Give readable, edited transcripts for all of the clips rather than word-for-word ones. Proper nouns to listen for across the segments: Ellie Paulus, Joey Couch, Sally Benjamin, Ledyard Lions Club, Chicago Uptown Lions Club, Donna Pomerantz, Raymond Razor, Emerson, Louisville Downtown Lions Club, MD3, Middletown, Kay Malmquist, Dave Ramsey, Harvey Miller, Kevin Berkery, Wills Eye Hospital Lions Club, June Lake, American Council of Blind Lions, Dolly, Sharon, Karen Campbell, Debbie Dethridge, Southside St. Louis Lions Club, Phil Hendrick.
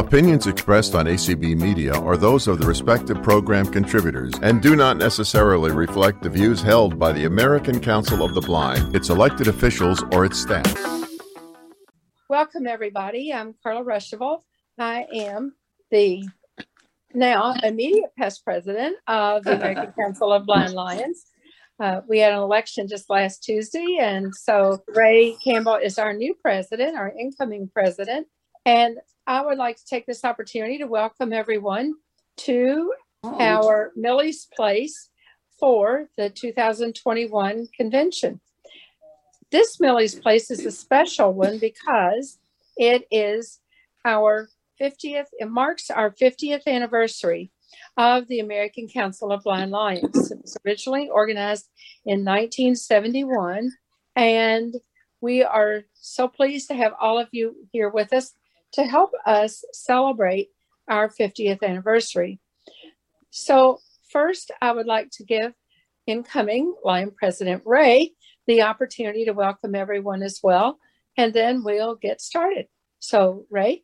Opinions expressed on ACB Media are those of the respective program contributors and do not necessarily reflect the views held by the American Council of the Blind, its elected officials, or its staff. Welcome, everybody. I'm Carla Ruschival. I am the now immediate past president of the American Council of Blind Lions. We had an election just last Tuesday, and so Ray Campbell is our new president, our incoming president. And I would like to take this opportunity to welcome everyone to our Millie's Place for the 2021 convention. This Millie's Place is a special one because it is our 50th, it marks our 50th anniversary of the American Council of Blind Lions. It was originally organized in 1971, and we are so pleased to have all of you here with us to help us celebrate our 50th anniversary. So first, I would like to give incoming Lion President Ray the opportunity to welcome everyone as well, and then we'll get started. So, Ray.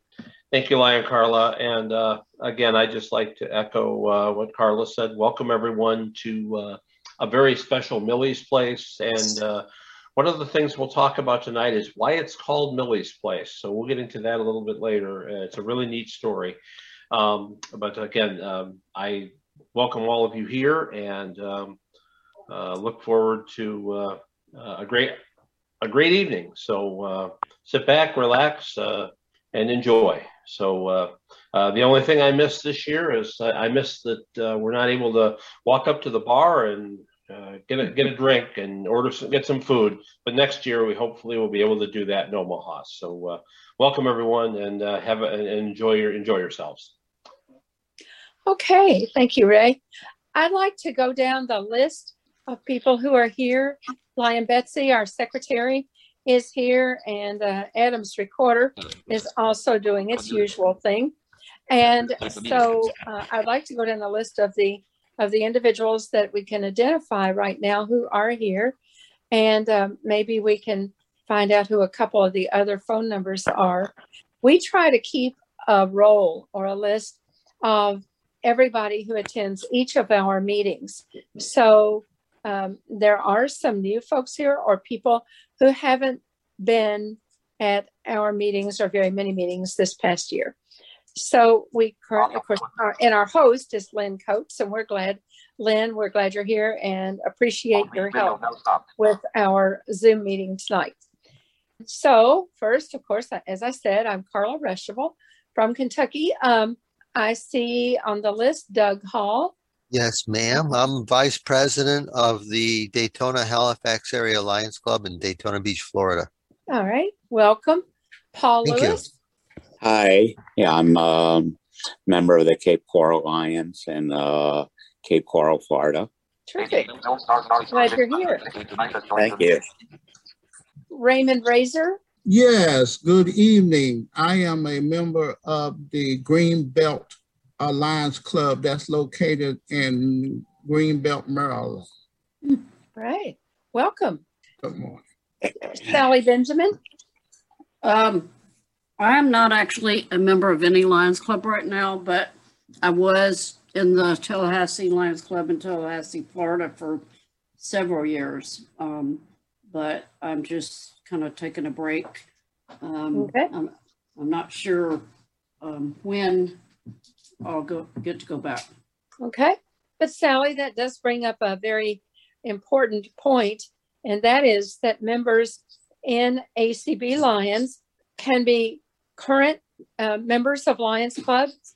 Thank you, Lion Carla. And again, I'd just like to echo what Carla said. Welcome everyone to a very special Millie's Place. And one of the things we'll talk about tonight is why it's called Millie's Place. So we'll get into that a little bit later. It's a really neat story. But again, I welcome all of you here and look forward to a great evening. So sit back, relax, and enjoy. So the only thing I missed this year is I missed that we're not able to walk up to the bar and get a drink and get some food. But next year, we hopefully will be able to do that in Omaha. So welcome everyone, and enjoy yourselves. Okay, thank you, Ray. I'd like to go down the list of people who are here. Lion Betsy, our secretary, is here, and Adam's recorder is also doing its usual thing. And so I'd like to go down the list of the individuals that we can identify right now who are here, and maybe we can find out who a couple of the other phone numbers are. We try to keep a roll or a list of everybody who attends each of our meetings. So there are some new folks here or people who haven't been at our meetings or very many meetings this past year. So we currently, of course, our host is Lynn Coates, and we're glad, Lynn, you're here and appreciate your help with our Zoom meeting tonight. So first, of course, as I said, I'm Carla Ruschival from Kentucky. I see on the list Doug Hall. Yes, ma'am. I'm vice president of the Daytona Halifax Area Lions Club in Daytona Beach, Florida. All right. Welcome. Paul Lewis. Hi. Yeah, I'm a member of the Cape Coral Lions in Cape Coral, Florida. Terrific. Glad you're here. Thank you. Raymond Razor. Yes, good evening. I am a member of the Greenbelt Lions Club that's located in Greenbelt, Maryland. Right. Welcome. Good morning. Sally Benjamin. I'm not actually a member of any Lions Club right now, but I was in the Tallahassee Lions Club in Tallahassee, Florida for several years. But I'm just kind of taking a break. Okay. I'm not sure when I'll get to go back. Okay. But Sally, that does bring up a very important point, and that is that members in ACB Lions can be current members of Lions Clubs,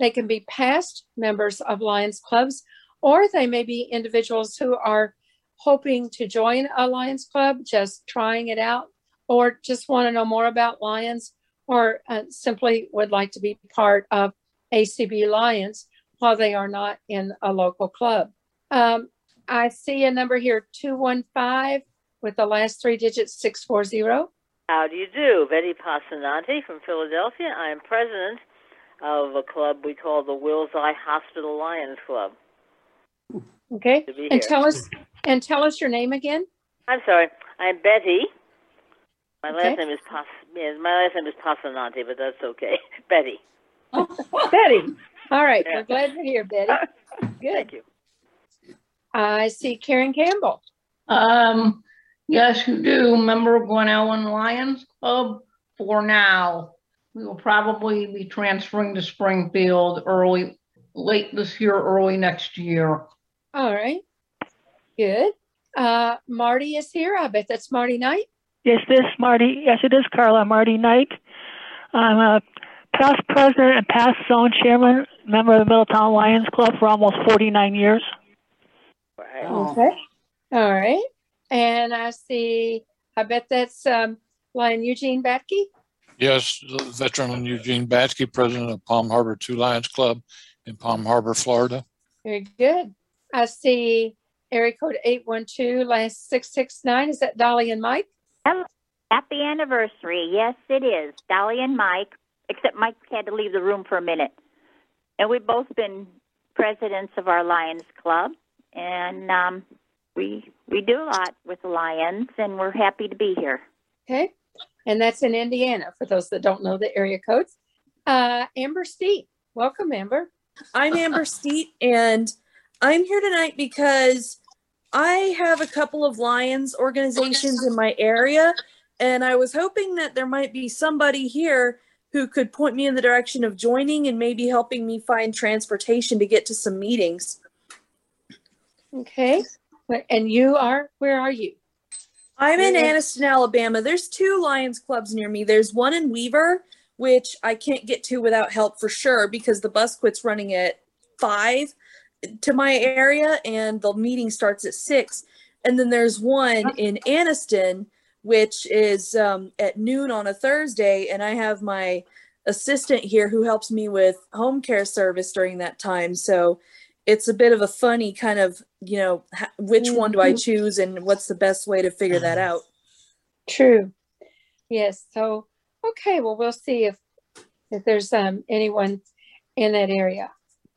they can be past members of Lions Clubs, or they may be individuals who are hoping to join a Lions Club, just trying it out, or just want to know more about Lions, or simply would like to be part of ACB Lions while they are not in a local club. I see a number here, 215 with the last three digits, 640. How do you do? Betty Passananti from Philadelphia. I am president of a club we call the Wills Eye Hospital Lions Club. Okay. Tell us your name again. I'm sorry. I'm Betty. My last name is Passananti, but that's okay. Betty. Betty. All right. We're glad you're here, Betty. Good. Thank you. I see Karen Campbell. Yes, you do. Member of Glen Ellen Lions Club for now. We will probably be transferring to Springfield early, late this year, early next year. All right. Good. Marty is here. I bet that's Marty Knight. Is this Marty? Yes, it is, Carla. Marty Knight. I'm a past president and past zone chairman, member of the Middletown Lions Club for almost 49 years. Wow. Okay. All right. And I see, I bet that's Lion Eugene Batke. Yes, veteran Eugene Batke, president of Palm Harbor 2 Lions Club in Palm Harbor, Florida. Very good. I see area code 812, Lions 669. Is that Dolly and Mike? Happy anniversary. Yes, it is. Dolly and Mike, except Mike had to leave the room for a minute. And we've both been presidents of our Lions Club. And we do a lot with the Lions, and we're happy to be here. Okay. And that's in Indiana, for those that don't know the area codes. Amber Steet. Welcome, Amber. I'm Amber Steet, and I'm here tonight because I have a couple of Lions organizations in my area, and I was hoping that there might be somebody here who could point me in the direction of joining and maybe helping me find transportation to get to some meetings. Okay. And you are, where are you? I'm in Anniston, Alabama. There's 2 Lions clubs near me. There's one in Weaver, which I can't get to without help for sure, because the bus quits running at 5 to my area and the meeting starts at 6. And then there's one in Anniston, which is at noon on a Thursday. And I have my assistant here who helps me with home care service during that time. So it's a bit of a funny kind of, you know, which one do I choose and what's the best way to figure that out? True. Yes. So, okay. Well, we'll see if there's anyone in that area.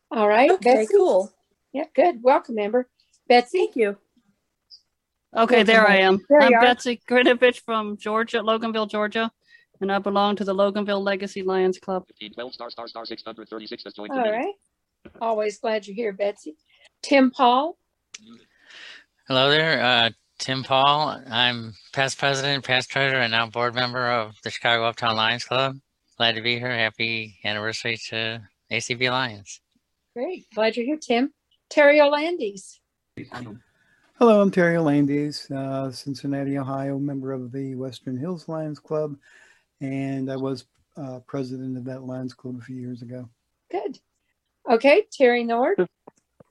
All right. Okay, Betsy? Cool. Yeah, good. Welcome, Amber. Betsy. Thank you. Okay, welcome. There I am. There I'm Betsy Grinevich from Georgia, Loganville, Georgia. And I belong to the Loganville Legacy Lions Club. 12 star 636 has joined. All right. Always glad you're here, Betsy. Tim Paul. Hello there. Tim Paul. I'm past president, past treasurer, and now board member of the Chicago Uptown Lions Club. Glad to be here. Happy anniversary to ACB Lions. Great. Glad you're here, Tim. Terry Olandes. Hello, I'm Terry Olandes, Cincinnati, Ohio, member of the Western Hills Lions Club. And I was president of that Lions Club a few years ago. Good. Okay, Terry Nord.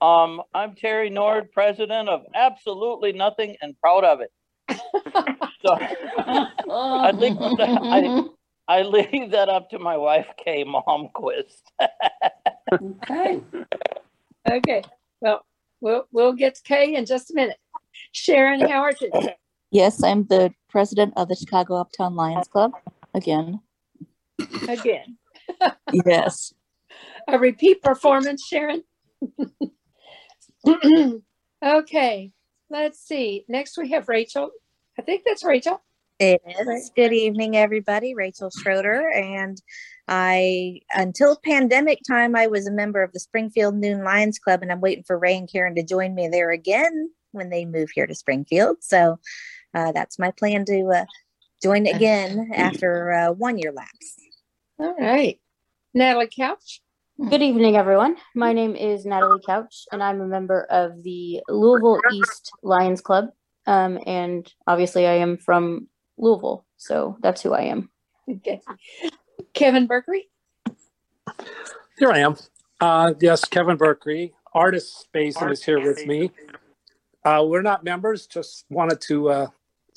I'm Terry Nord, president of absolutely nothing and proud of it. So, I leave that up to my wife, Kay Malmquist. Okay. Okay. Well, we'll get to Kay in just a minute. Sharon Howerton. Yes, I'm the president of the Chicago Uptown Lions Club again. Again. Yes. A repeat performance, Sharon. Okay, let's see. Next we have Rachel. I think that's Rachel. It is. Right. Good evening, everybody. Rachel Schroeder. And I, until pandemic time, I was a member of the Springfield Noon Lions Club, and I'm waiting for Ray and Karen to join me there again when they move here to Springfield. So that's my plan to join again after 1 year lapse. All right. Natalie Couch. Good evening, everyone. My name is Natalie Couch, and I'm a member of the Louisville East Lions Club. And obviously, I am from Louisville, so that's who I am. Okay. Kevin Berkery. Here I am. Yes, Kevin Berkery. Artist Space is here with me. We're not members, just wanted to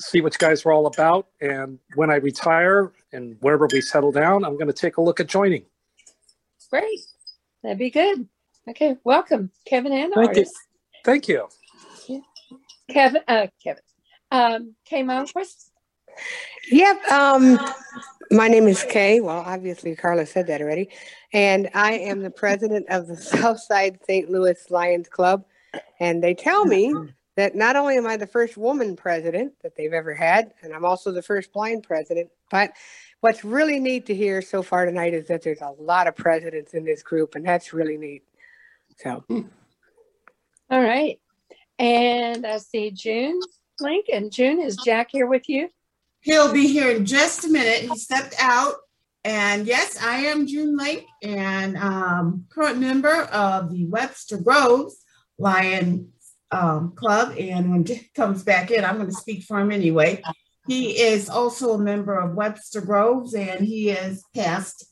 see what you guys were all about. And when I retire and wherever we settle down, I'm going to take a look at joining. Great. That'd be good. Okay. Welcome, Kevin and Artis. Thank you. Yeah. Kevin, Kay Malmquist. Yep. My name is Kay. Well, obviously, Carla said that already. And I am the president of the Southside St. Louis Lions Club. And they tell me that not only am I the first woman president that they've ever had, and I'm also the first blind president, but what's really neat to hear so far tonight is that there's a lot of presidents in this group, and that's really neat. So, all right. And I see June Lake. And June, is Jack here with you? He'll be here in just a minute. He stepped out. And yes, I am June Lake, and current member of the Webster Groves Lion Club. And when Jack comes back in, I'm going to speak for him anyway. He is also a member of Webster Groves, and he is past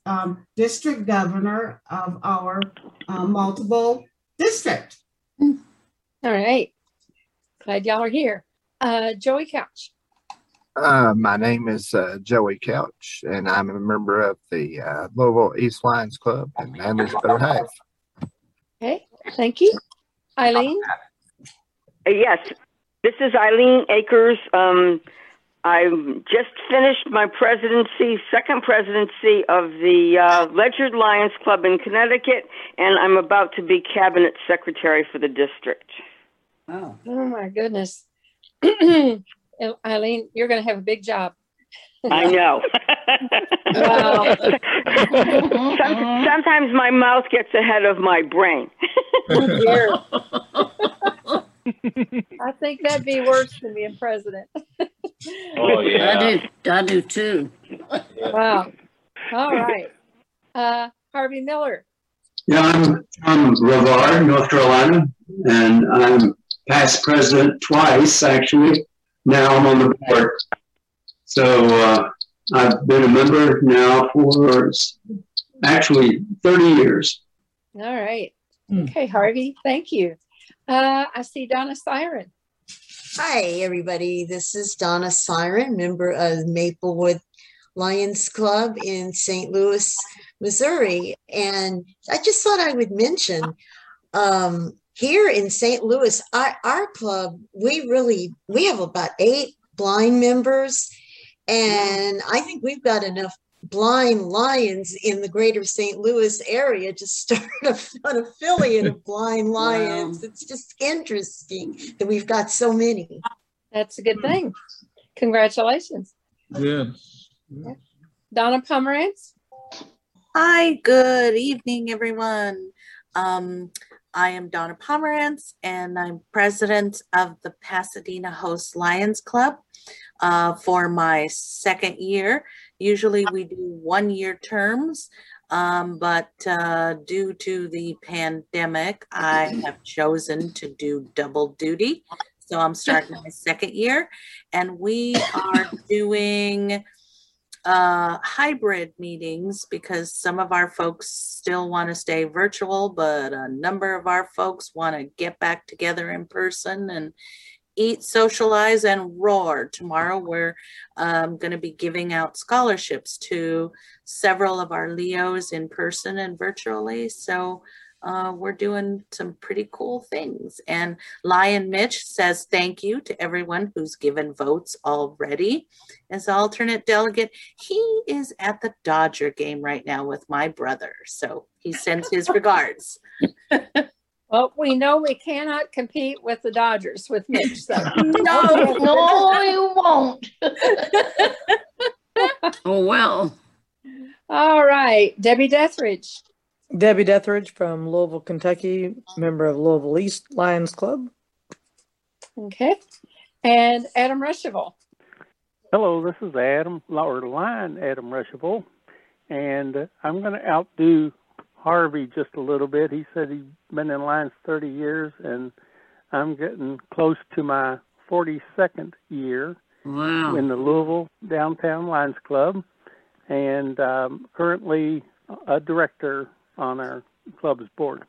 district governor of our multiple district. All right. Glad y'all are here. Joey Couch. My name is Joey Couch, and I'm a member of the Louisville East Lions Club in Anniston, Ohio. Okay, thank you. Eileen? Yes, this is Eileen Akers. I just finished my presidency, second presidency of the Ledyard Lions Club in Connecticut, and I'm about to be cabinet secretary for the district. Oh, oh my goodness. Eileen, you're going to have a big job. I know. Wow. Sometimes my mouth gets ahead of my brain. I think that'd be worse than being president. Oh, yeah. I do too. Wow. All right. Harvey Miller. Yeah, I'm from Brevard, North Carolina, and I'm past president twice, actually. Now I'm on the board. So I've been a member now for actually 30 years. All right. Okay, Harvey, thank you. I see Donna Siren. Hi, everybody. This is Donna Siren, member of Maplewood Lions Club in St. Louis, Missouri. And I just thought I would mention here in St. Louis, our club, we have about 8 blind members, and I think we've got enough blind lions in the greater St. Louis area to start an affiliate of blind lions. Wow. It's just interesting that we've got so many. That's a good thing. Congratulations. Yeah. Donna Pomerantz. Hi, good evening, everyone. I am Donna Pomerantz, and I'm president of the Pasadena Host Lions Club for my second year. Usually we do one-year terms, but due to the pandemic, I have chosen to do double duty. So I'm starting my second year, and we are doing hybrid meetings because some of our folks still want to stay virtual, but a number of our folks want to get back together in person and eat, socialize, and roar. Tomorrow we're going to be giving out scholarships to several of our Leos in person and virtually. So we're doing some pretty cool things. And Lion Mitch says thank you to everyone who's given votes already as alternate delegate. He is at the Dodger game right now with my brother, so he sends his regards. Well, we know we cannot compete with the Dodgers with Mitch. So. No, we won't. Oh, well. All right, Debbie Dethridge. Debbie Dethridge from Louisville, Kentucky, member of Louisville East Lions Club. Okay. And Adam Ruschival. Hello, this is Adam, or Lion Adam Ruschival, and I'm going to outdo Harvey just a little bit. He said he's been in Lions 30 years, and I'm getting close to my 42nd year. Wow. In the Louisville Downtown Lions Club, and currently a director on our club's board.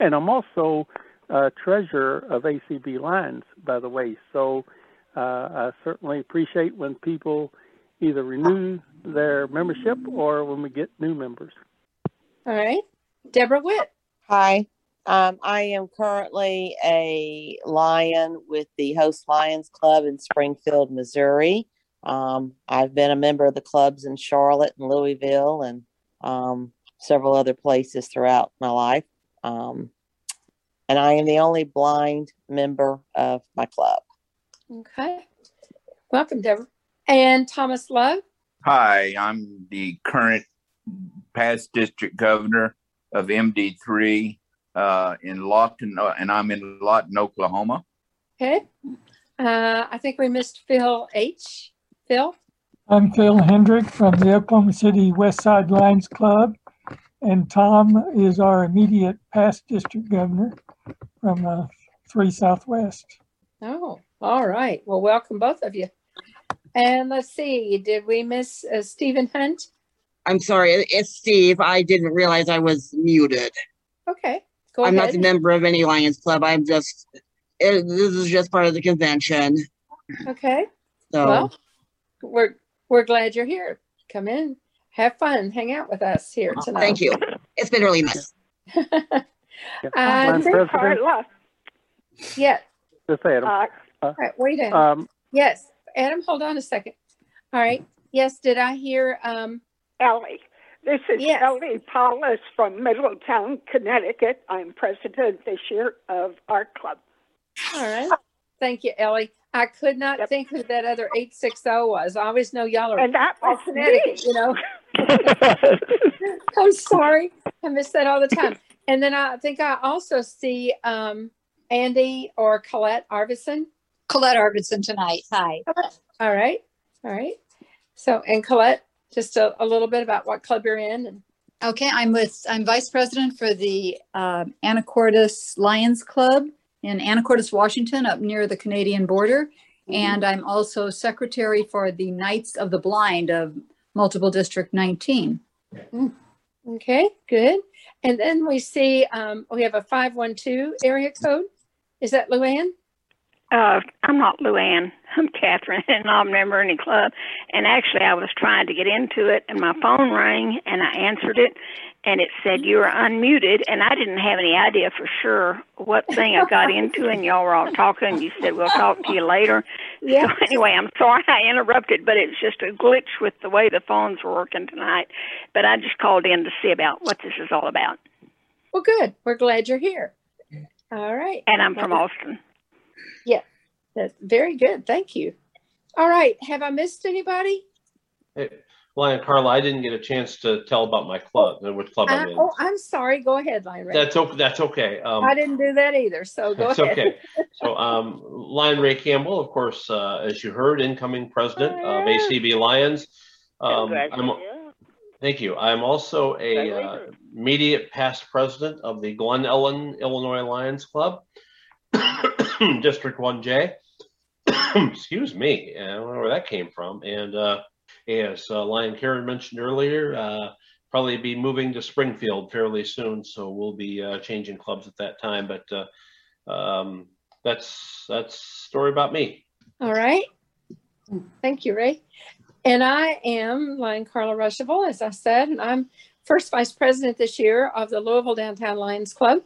And I'm also a treasurer of ACB Lions, by the way. So I certainly appreciate when people either renew their membership or when we get new members. All right. Deborah Witt. Hi. I am currently a Lion with the Host Lions Club in Springfield, Missouri. I've been a member of the clubs in Charlotte and Louisville and several other places throughout my life. and I am the only blind member of my club. Okay. Welcome, Deborah. And Thomas Love. Hi, I'm the current past district governor of MD3 in Lawton, and I'm in Lawton, Oklahoma. Okay. I think we missed Phil H. Phil? I'm Phil Hendrick from the Oklahoma City Westside Lions Club, and Tom is our immediate past district governor from 3 Southwest. Oh, all right. Well, welcome both of you. And let's see, did we miss Stephen Hunt? I'm sorry, it's Steve. I didn't realize I was muted. Okay, go ahead. I'm not a member of any Lions Club. I'm just, this is just part of the convention. Okay, so. Well, we're glad you're here. Come in, have fun, hang out with us here tonight. Thank you. It's been really nice. Carla. Yes. Just say, Adam. All right, wait a yes, Adam, hold on a second. All right. Yes, did I hear? Ellie. This is yes. Ellie Paulus from Middletown, Connecticut. I'm president this year of our club. All right. Thank you, Ellie. I could not think who that other 860 was. I always know y'all are from Connecticut, you know. I'm sorry. I miss that all the time. And then I think I also see Andy or Colette Arvison. Colette Arvison tonight. Hi. All right. All right. So, and Colette, just a little bit about what club you're in. And... Okay. I'm vice president for the Anacortes Lions Club in Anacortes, Washington, up near the Canadian border. Mm-hmm. And I'm also secretary for the Knights of the Blind of Multiple District 19. Mm. Okay. Good. And then we see, we have a 512 area code. Is that Luann? I'm not Luann. I'm Catherine, and I'm a member of any club. And actually, I was trying to get into it, and my phone rang, and I answered it, and it said, you are unmuted. And I didn't have any idea for sure what thing I got into, and y'all were all talking. You said, we'll talk to you later. Yeah. So anyway, I'm sorry I interrupted, but it's just a glitch with the way the phones were working tonight. But I just called in to see about what this is all about. Well, good. We're glad you're here. All right. And I'm from Austin. Yeah, that's very good. Thank you. All right. Have I missed anybody? Hey, Lion Carla, I didn't get a chance to tell about my club and which club I'm in. Oh, I'm sorry. Go ahead, Lion Ray. That's okay. I didn't do that either, so go ahead. It's okay. So Lion Ray Campbell, of course, as you heard, incoming president of ACB Lions. Thank you. I'm also a immediate past president of the Glen Ellen, Illinois Lions Club. District 1J. Excuse me. I don't know where that came from. And as Lion Karen mentioned earlier, probably be moving to Springfield fairly soon. So we'll be changing clubs at that time. But that's story about me. All right. Thank you, Ray. And I am Lion Carla Ruschival, as I said, and I'm first vice president this year of the Louisville Downtown Lions Club.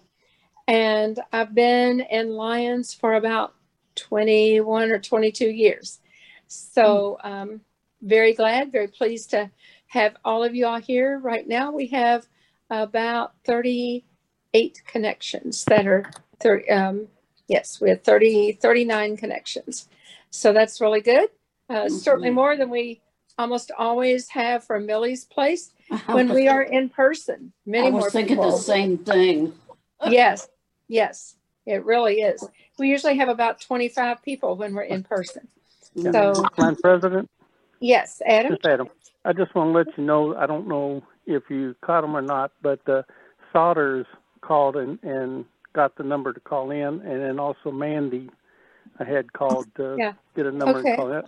And I've been in Lions for about 21 or 22 years. So very glad, very pleased to have all of you all here. Right now we have about 38 connections that are, yes, we have 39 connections. So that's really good. Certainly more than we almost always have from Millie's Place when we are in person. Many more people. I was thinking the same thing. Yes. Yes, it really is. We usually have about 25 people when we're in person. Yeah. So, Madam President? Yes, Adam? Yes, Adam. I just want to let you know, I don't know if you caught them or not, but Sodders called and got the number to call in, and then also Mandy had called to get a number to call in.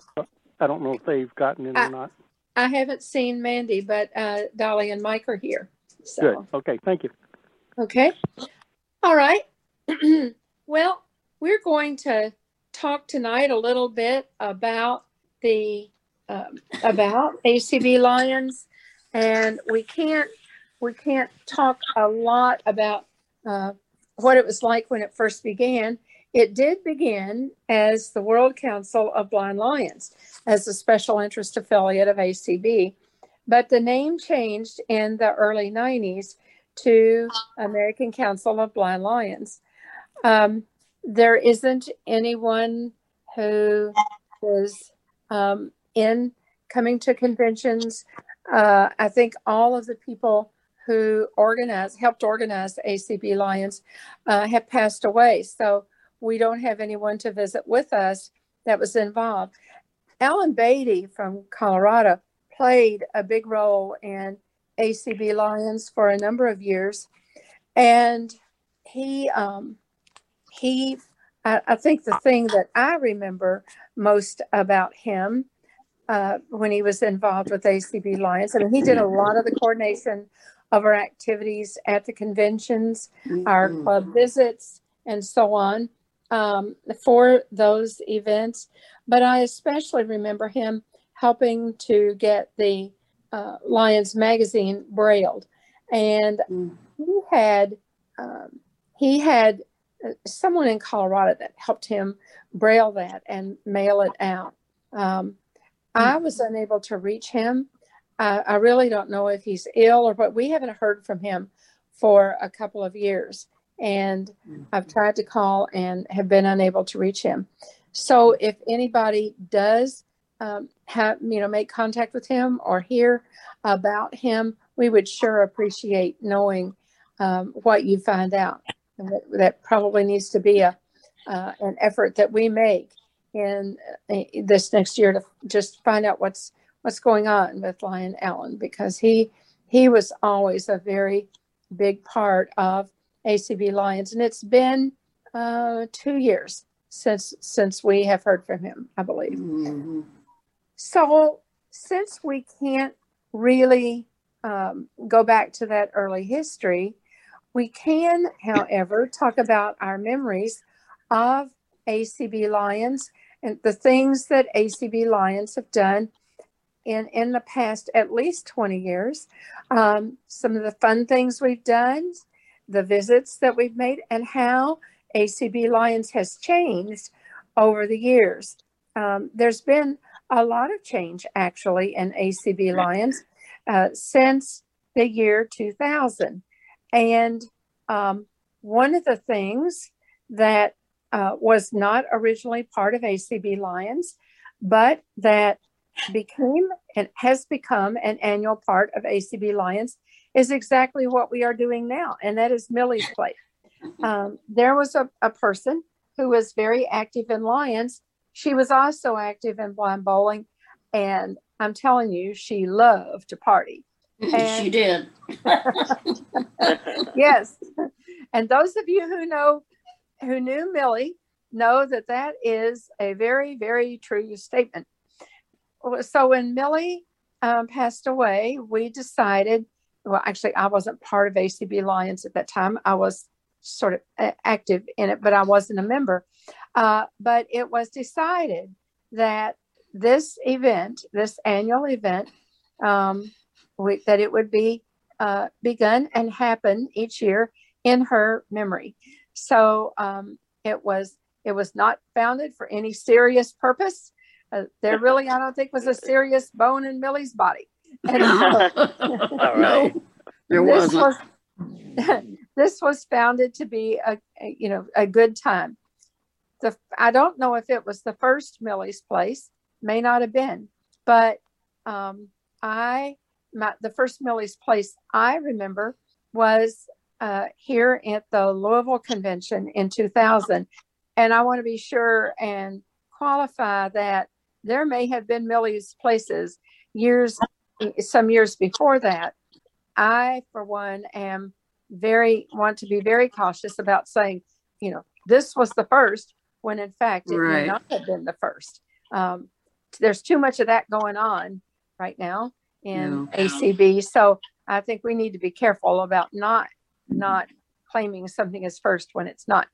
I don't know if they've gotten it or not. I haven't seen Mandy, but Dolly and Mike are here. So. Good. Okay, thank you. Okay. All right. Well, we're going to talk tonight a little bit about the ACB Lions, and we can't talk a lot about what it was like when it first began. It did begin as the World Council of Blind Lions, as a special interest affiliate of ACB, but the name changed in the early 90s to American Council of Blind Lions. There isn't anyone who is in coming to conventions. I think all of the people who helped organize ACB Lions have passed away. So we don't have anyone to visit with us that was involved. Alan Beatty from Colorado played a big role in ACB Lions for a number of years. And I think the thing that I remember most about him when he was involved with ACB Lions, I mean, he did a lot of the coordination of our activities at the conventions, our club visits, and so on for those events. But I especially remember him helping to get the Lions magazine brailled. And he had someone in Colorado that helped him braille that and mail it out. I was unable to reach him. I really don't know if he's ill or what. We haven't heard from him for a couple of years. And I've tried to call and have been unable to reach him. So if anybody does make contact with him or hear about him, we would sure appreciate knowing what you find out. And that probably needs to be an effort that we make in this next year to just find out what's going on with Lion Allen, because he was always a very big part of ACB Lions, and it's been 2 years since we have heard from him, I believe. Mm-hmm. So since we can't really go back to that early history, we can, however, talk about our memories of ACB Lions and the things that ACB Lions have done in the past at least 20 years, some of the fun things we've done, the visits that we've made, and how ACB Lions has changed over the years. There's been a lot of change, actually, in ACB Lions since the year 2000. And one of the things that was not originally part of ACB Lions, but that became and has become an annual part of ACB Lions is exactly what we are doing now, and that is Millie's Place. There was a person who was very active in Lions. She was also active in blind bowling, and I'm telling you, she loved to party. And she did. Yes. And those of you who knew Millie know that that is a very, very true statement. So when Millie passed away, we decided, well, actually, I wasn't part of ACB Lions at that time. I was sort of active in it, but I wasn't a member. But it was decided that this event, this annual event, that it would be begun and happen each year in her memory. So it was not founded for any serious purpose. There really, I don't think, was a serious bone in Millie's body. And all right. There wasn't. This was founded to be a good time. I don't know if it was the first Millie's Place, may not have been, but the first Millie's Place I remember was here at the Louisville Convention in 2000. And I want to be sure and qualify that there may have been Millie's Places some years before that. I, for one, want to be very cautious about saying, this was the first, when in fact it may not have been the first. There's too much of that going on right now in ACB. So I think we need to be careful about not claiming something as first when it's not.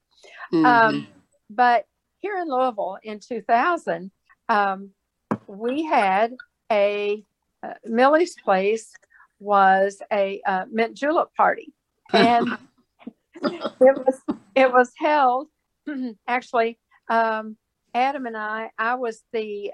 But here in Louisville in 2000, we had Millie's Place was a mint julep party. And it was held, actually, Adam and I was the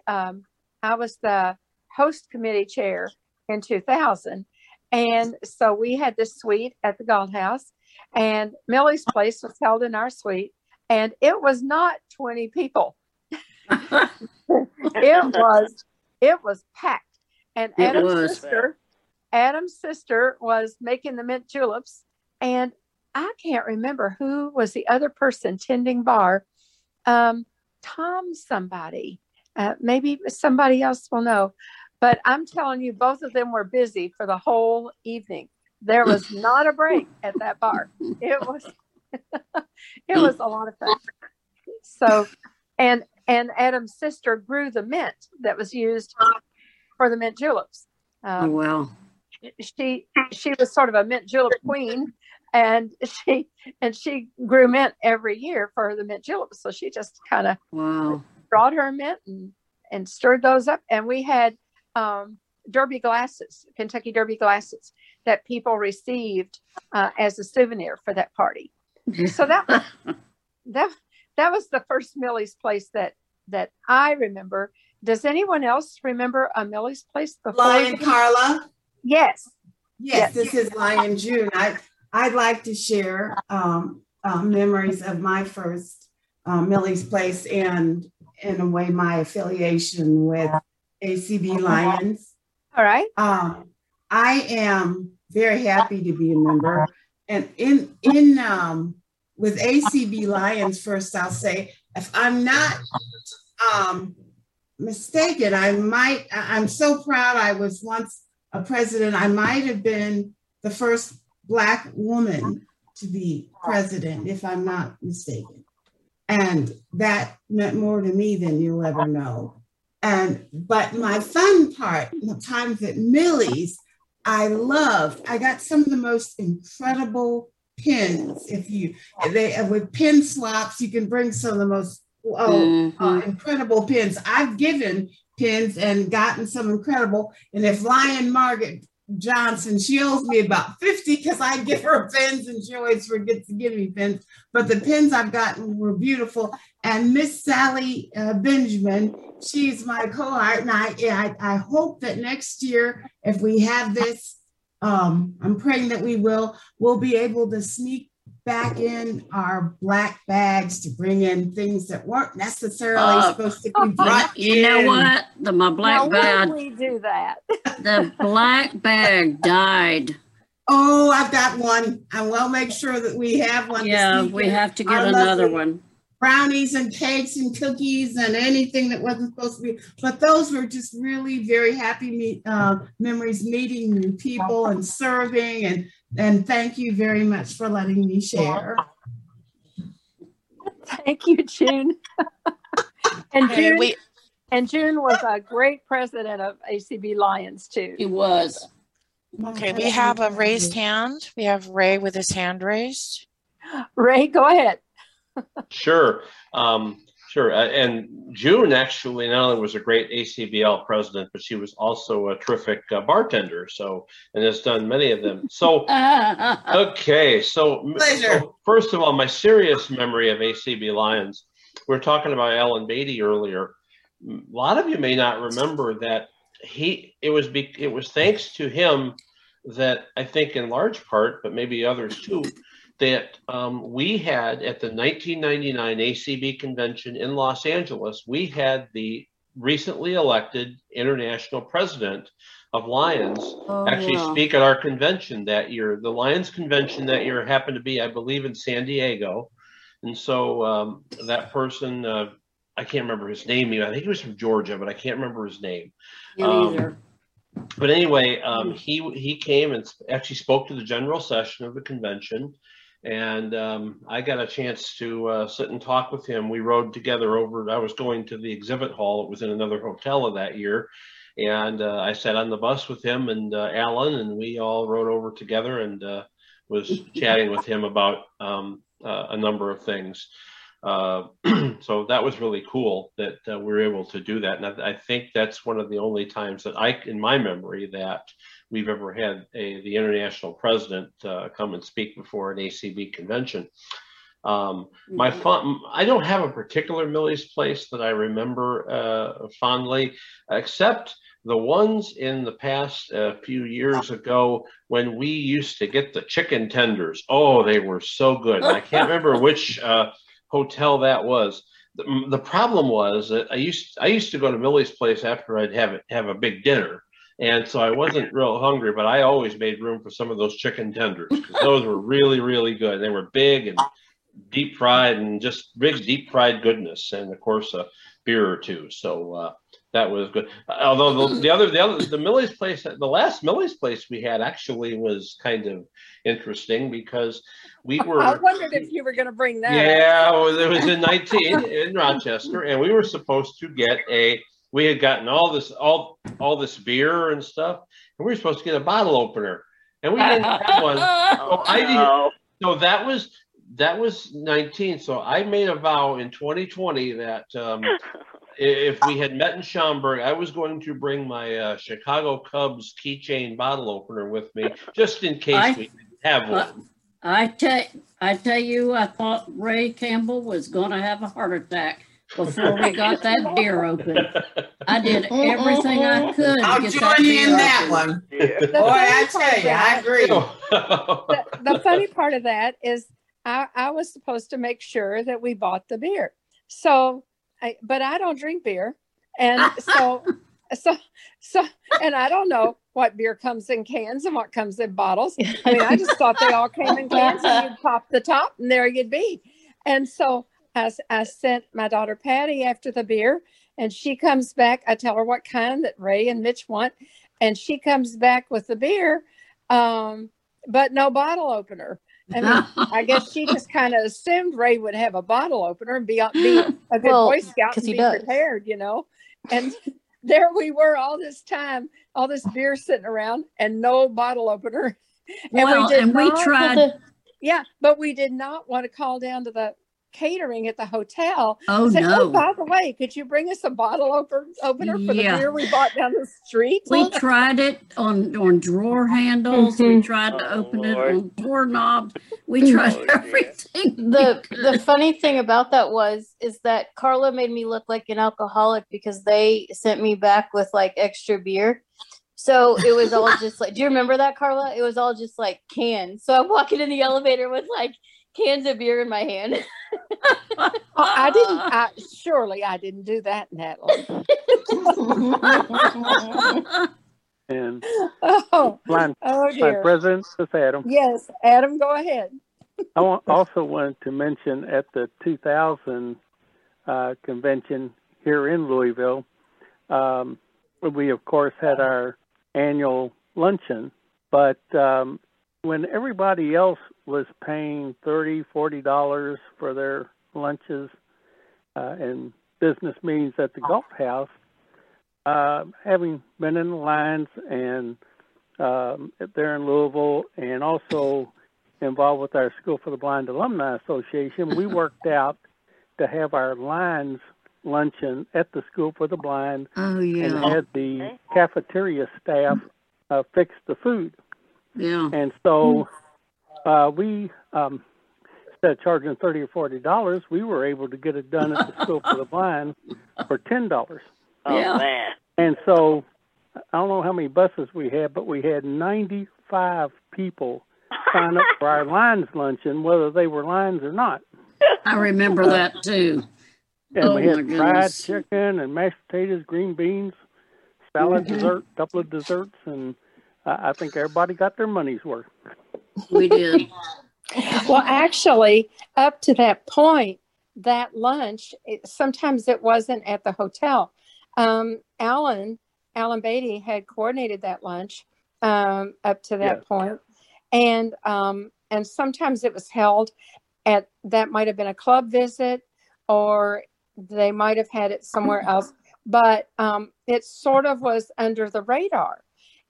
host committee chair in 2000. And so we had this suite at the Gold House, and Millie's Place was held in our suite. and it was not 20 people. It was packed. And Adam's sister was making the mint juleps, and I can't remember who was the other person tending bar. Tom somebody, maybe somebody else will know, but I'm telling you, both of them were busy for the whole evening. There was not a break at that bar. It was a lot of fun. So, and Adam's sister grew the mint that was used for the mint juleps. She was sort of a mint julep queen, and she grew mint every year for the mint juleps. So she just kind of brought her mint and stirred those up. And we had derby glasses, Kentucky Derby glasses, that people received as a souvenir for that party. So that was the first Millie's Place that I remember. Does anyone else remember a Millie's Place before? Lion Carla? Yes. This is Lion June. I'd like to share memories of my first Millie's Place and, in a way, my affiliation with ACB Lions. All right. I am very happy to be a member. And with ACB Lions, first I'll say, if I'm not mistaken, I'm so proud. I was once a president. I might have been the first Black woman to be president, if I'm not mistaken. And that meant more to me than you'll ever know. But my fun part, the times at Millie's, I loved. I got some of the most incredible pins. With pin swaps, you can bring some of the most incredible pins. I've given pins and gotten some incredible. And if Lion Margaret Johnson, she owes me about 50 because I give her pins and she always forgets to give me pins. But the pins I've gotten were beautiful. And Miss Sally Benjamin, she's my cohort, and I hope that next year, if we have this, I'm praying that we will, we'll be able to sneak back in our Black bags to bring in things that weren't necessarily supposed to be brought in. You know what? Why did we do that? The Black bag died. Oh, I've got one. I will make sure that we have one. Yeah, we have to get another one. Brownies and cakes and cookies and anything that wasn't supposed to be. But those were just really very happy memories, meeting new people and serving. And thank you very much for letting me share. Thank you, June. June was a great president of ACB Lions, too. He was. Okay, we have a raised hand. We have Ray with his hand raised. Ray, go ahead. Sure. And June actually not only was a great ACBL president, but she was also a terrific bartender. So, and has done many of them. So, okay. So first of all, my serious memory of ACB Lions, we were talking about Alan Beatty earlier. A lot of you may not remember that it was thanks to him that I think in large part, but maybe others too, that we had at the 1999 ACB convention in Los Angeles, we had the recently elected international president of Lions speak at our convention that year. The Lions convention that year happened to be, I believe, in San Diego. And so that person, I can't remember his name. I think he was from Georgia, but I can't remember his name. Me either. But anyway, he came and actually spoke to the general session of the convention. And I got a chance to sit and talk with him. We rode together over. I was going to the exhibit hall. It was in another hotel of that year. And I sat on the bus with him and Alan, and we all rode over together and was chatting with him about a number of things. So that was really cool that we were able to do that. And I think that's one of the only times that in my memory, that we've ever had the international president come and speak before an ACB convention. I don't have a particular Millie's Place that I remember fondly, except the ones in the past few years ago when we used to get the chicken tenders. Oh, they were so good. And I can't remember which hotel that was. The problem was that I used to go to Millie's Place after I'd have a big dinner, and so I wasn't real hungry, but I always made room for some of those chicken tenders, because those were really, really good. They were big and deep fried, and just big deep fried goodness, and of course a beer or two. So that was good. Although the Millie's Place, the last Millie's Place we had actually was kind of interesting, because we were. I wondered if you were going to bring that. Yeah, well, it was in 19 in Rochester, and we were supposed to get a. We had gotten all this beer and stuff, and we were supposed to get a bottle opener, and we didn't have one. So I didn't. So that was. That was 19, so I made a vow in 2020 that if we had met in Schaumburg, I was going to bring my Chicago Cubs keychain bottle opener with me, just in case we didn't have one. I tell you, I thought Ray Campbell was going to have a heart attack before we got that beer open. I did everything I could. I'll join you in that one. Yeah. Boy, I tell you, I agree. The funny part of that is, I was supposed to make sure that we bought the beer. So, but I don't drink beer. And so, and I don't know what beer comes in cans and what comes in bottles. I mean, I just thought they all came in cans, and you'd pop the top and there you'd be. And so I sent my daughter Patty after the beer, and she comes back. I tell her what kind that Ray and Mitch want. And she comes back with the beer, but no bottle opener. I mean, I guess she just kind of assumed Ray would have a bottle opener and be a good Boy Scout and be prepared, you know. And there we were all this time, all this beer sitting around and no bottle opener. And we did not want to call down to the catering at the hotel. Oh, said, no. Oh, by the way, could you bring us a bottle opener for the beer we bought down the street? We tried it on drawer handles. We tried to open it on doorknobs. We tried everything. The funny thing about that is that Carla made me look like an alcoholic, because they sent me back with like extra beer. So it was all just like, do you remember that, Carla? It was all just like cans. So I'm walking in the elevator with like cans of beer in my hand. I didn't do that, Natalie. And my presence is Adam. Yes, Adam, go ahead. I also wanted to mention at the 2000 convention here in Louisville, we of course had our annual luncheon, but when everybody else was paying $30, $40 for their lunches and business meetings at the golf house, having been in the Lions and there in Louisville, and also involved with our School for the Blind Alumni Association, we worked out to have our Lions luncheon at the School for the Blind, and had the cafeteria staff fix the food. Yeah. And so we, instead of charging $30 or $40, we were able to get it done at the School for the Blind for $10. Oh, yeah. Man. And so I don't know how many buses we had, but we had 95 people sign up for our Lions luncheon, whether they were Lions or not. I remember that, too. And we had fried chicken and mashed potatoes, green beans, salad, dessert, couple of desserts, and I think everybody got their money's worth. We did. Well, actually, up to that point, that lunch, sometimes it wasn't at the hotel. Alan Beatty had coordinated that lunch up to that point. And sometimes it was held at, that might have been a club visit, or they might have had it somewhere else. But it sort of was under the radar.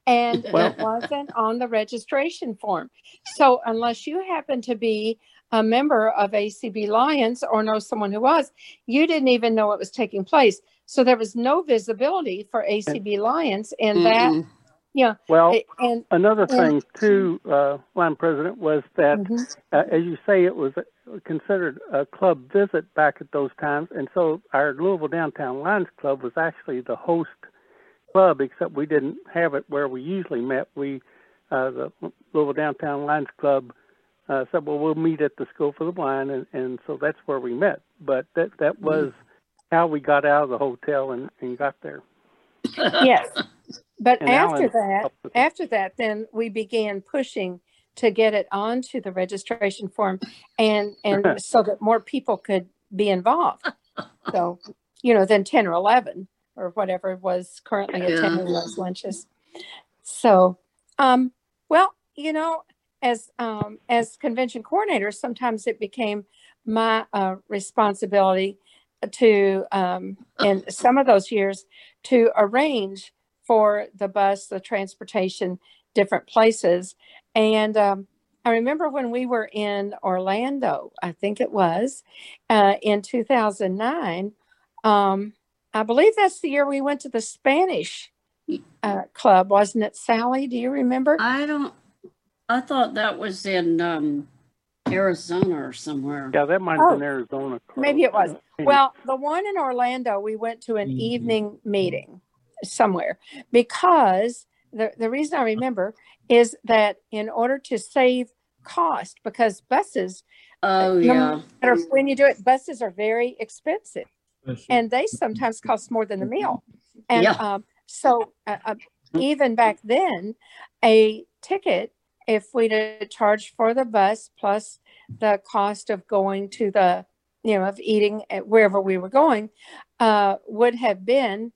And it wasn't on the registration form. So unless you happen to be a member of ACB Lions or know someone who was, you didn't even know it was taking place. So there was no visibility for ACB Lions in that. Yeah. Well, and another thing too, Line President, was that, as you say, it was considered a club visit back at those times. And so our Louisville Downtown Lions Club was actually the host club, except we didn't have it where we usually met. The Louisville Downtown Lions Club said, well, we'll meet at the School for the Blind, and so that's where we met. But that was how we got out of the hotel and got there. Yes. But and after that, then we began pushing to get it onto the registration form and so that more people could be involved. So, then 10 or 11 or whatever was currently attending those lunches. So, as convention coordinator, sometimes it became my responsibility to, in some of those years, to arrange for the bus, the transportation, different places. And I remember when we were in Orlando, I think it was, in 2009, I believe that's the year we went to the Spanish club, wasn't it, Sally? Do you remember? I thought that was in Arizona or somewhere. Yeah, that might have been Arizona. Club. Maybe it was. Well, the one in Orlando, we went to an evening meeting somewhere, because the reason I remember is that in order to save cost, because buses, no matter when you do it, buses are very expensive, and they sometimes cost more than the meal. And so even back then, a ticket, if we'd have charged for the bus plus the cost of going to the, of eating at wherever we were going, would have been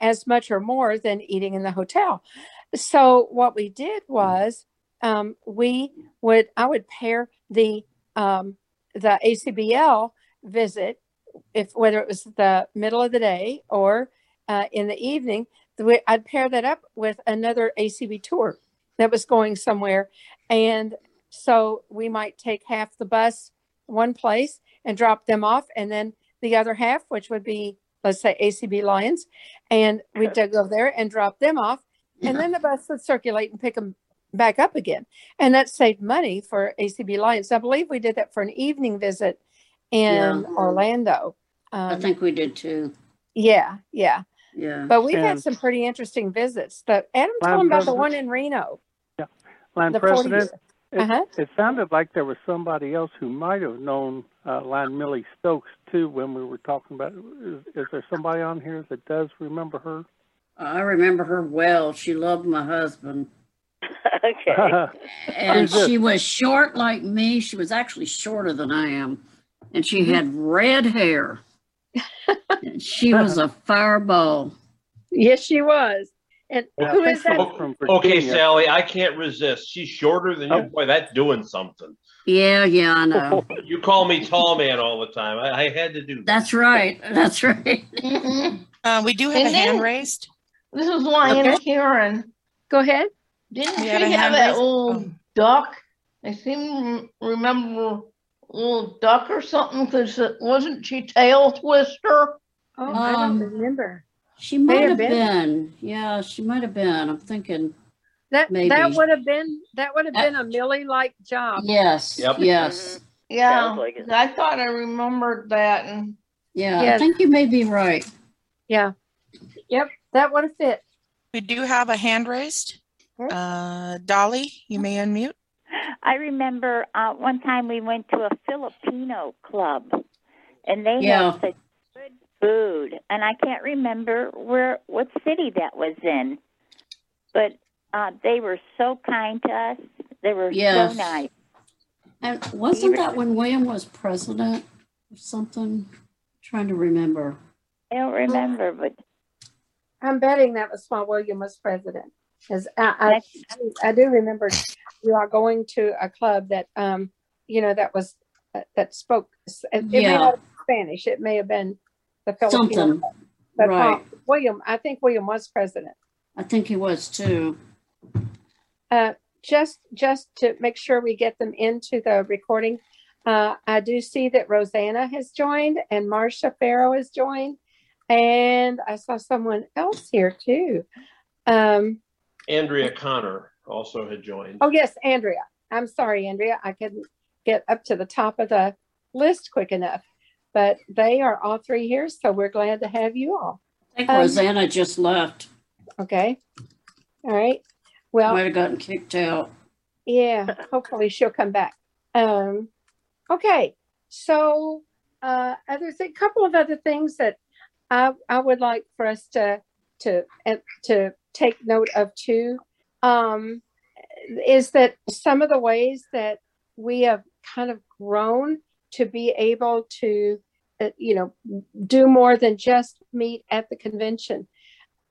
as much or more than eating in the hotel. So what we did was I would pair the ACBL visit, whether it was the middle of the day or in the evening, I'd pair that up with another ACB tour that was going somewhere. And so we might take half the bus one place and drop them off, and then the other half, which would be, let's say, ACB Lions, and we'd go there and drop them off, and then the bus would circulate and pick them back up again. And that saved money for ACB Lions. I believe we did that for an evening visit in Orlando. I think we did too. Yeah. But we've had some pretty interesting visits. Adam told him about the one in Reno. Yeah. Line President, it sounded like there was somebody else who might have known Line Millie Stokes too when we were talking about it. Is there somebody on here that does remember her? I remember her well. She loved my husband. And she was short like me. She was actually shorter than I am. And she had red hair. And she was a fireball. Yes, she was. And who is that? Okay, Sally, I can't resist. She's shorter than you. Boy, that's doing something. Yeah, I know. You call me tall man all the time. I had to do that. That's right. We do have a hand raised. This is Lionel Karen. Go ahead. Didn't she have that old duck? I seem to remember a little duck or something, because wasn't she tail twister? Oh, I don't remember. She might have been. Yeah, she might have been. I'm thinking that maybe. that would have been a Millie-like job. Yes. Yep. Yes. Yeah. Like I thought I remembered that. And I think you may be right. Yeah. Yep. That would have fit. We do have a hand raised. Dolly, you may unmute. I remember one time we went to a Filipino club, and they had such good food, and I can't remember what city that was in, but they were so kind to us. They were so nice. And wasn't that when William was president or something? I'm trying to remember. I don't remember, but I'm betting that was while William was president. Because I do remember we are going to a club that that was that spoke. It may not have been Spanish. It may have been the Filipino something. Club. But right. I think William was president. I think he was too. Just to make sure we get them into the recording, I do see that Rosanna has joined and Marcia Farrow has joined, and I saw someone else here too. Andrea Connor also had joined. Oh, yes, Andrea. I'm sorry, Andrea. I couldn't get up to the top of the list quick enough, but they are all three here, so we're glad to have you all. I think Rosanna just left. Okay. All right. Well, might have gotten kicked out. Yeah, hopefully she'll come back. Okay, so there's a couple of other things that I would like for us to take note of too, is that some of the ways that we have kind of grown to be able to, do more than just meet at the convention.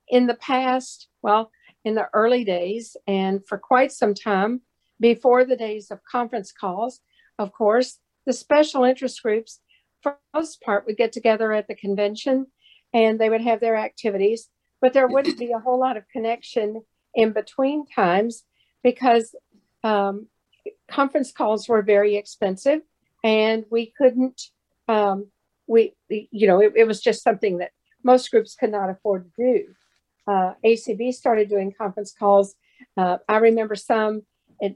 In the past, well, in the early days and for quite some time, before the days of conference calls, of course, the special interest groups, for the most part, would get together at the convention and they would have their activities, but there wouldn't be a whole lot of connection in between times because conference calls were very expensive and we couldn't, it was just something that most groups could not afford to do. ACB started doing conference calls. I remember some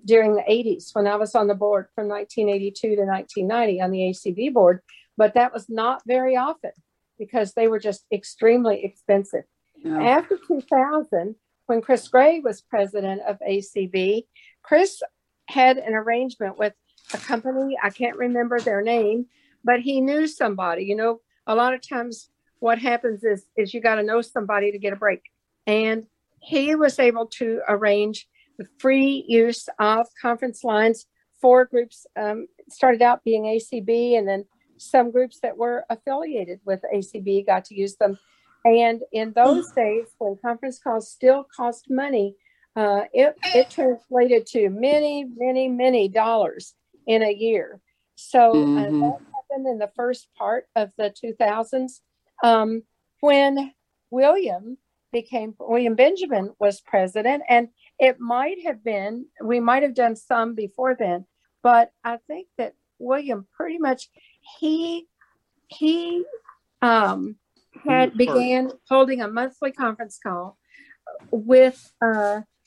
during the 80s when I was on the board from 1982 to 1990 on the ACB board, but that was not very often because they were just extremely expensive. Yeah. After 2000, when Chris Gray was president of ACB, Chris had an arrangement with a company, I can't remember their name, but he knew somebody. A lot of times what happens is you got to know somebody to get a break. And he was able to arrange the free use of conference lines for groups, started out being ACB, and then some groups that were affiliated with ACB got to use them. And in those days, when conference calls still cost money, it translated to many, many, many dollars in a year. So that happened in the first part of the 2000s. When William Benjamin was president, and it might have been, we might have done some before then, but I think that William pretty much, he began holding a monthly conference call with,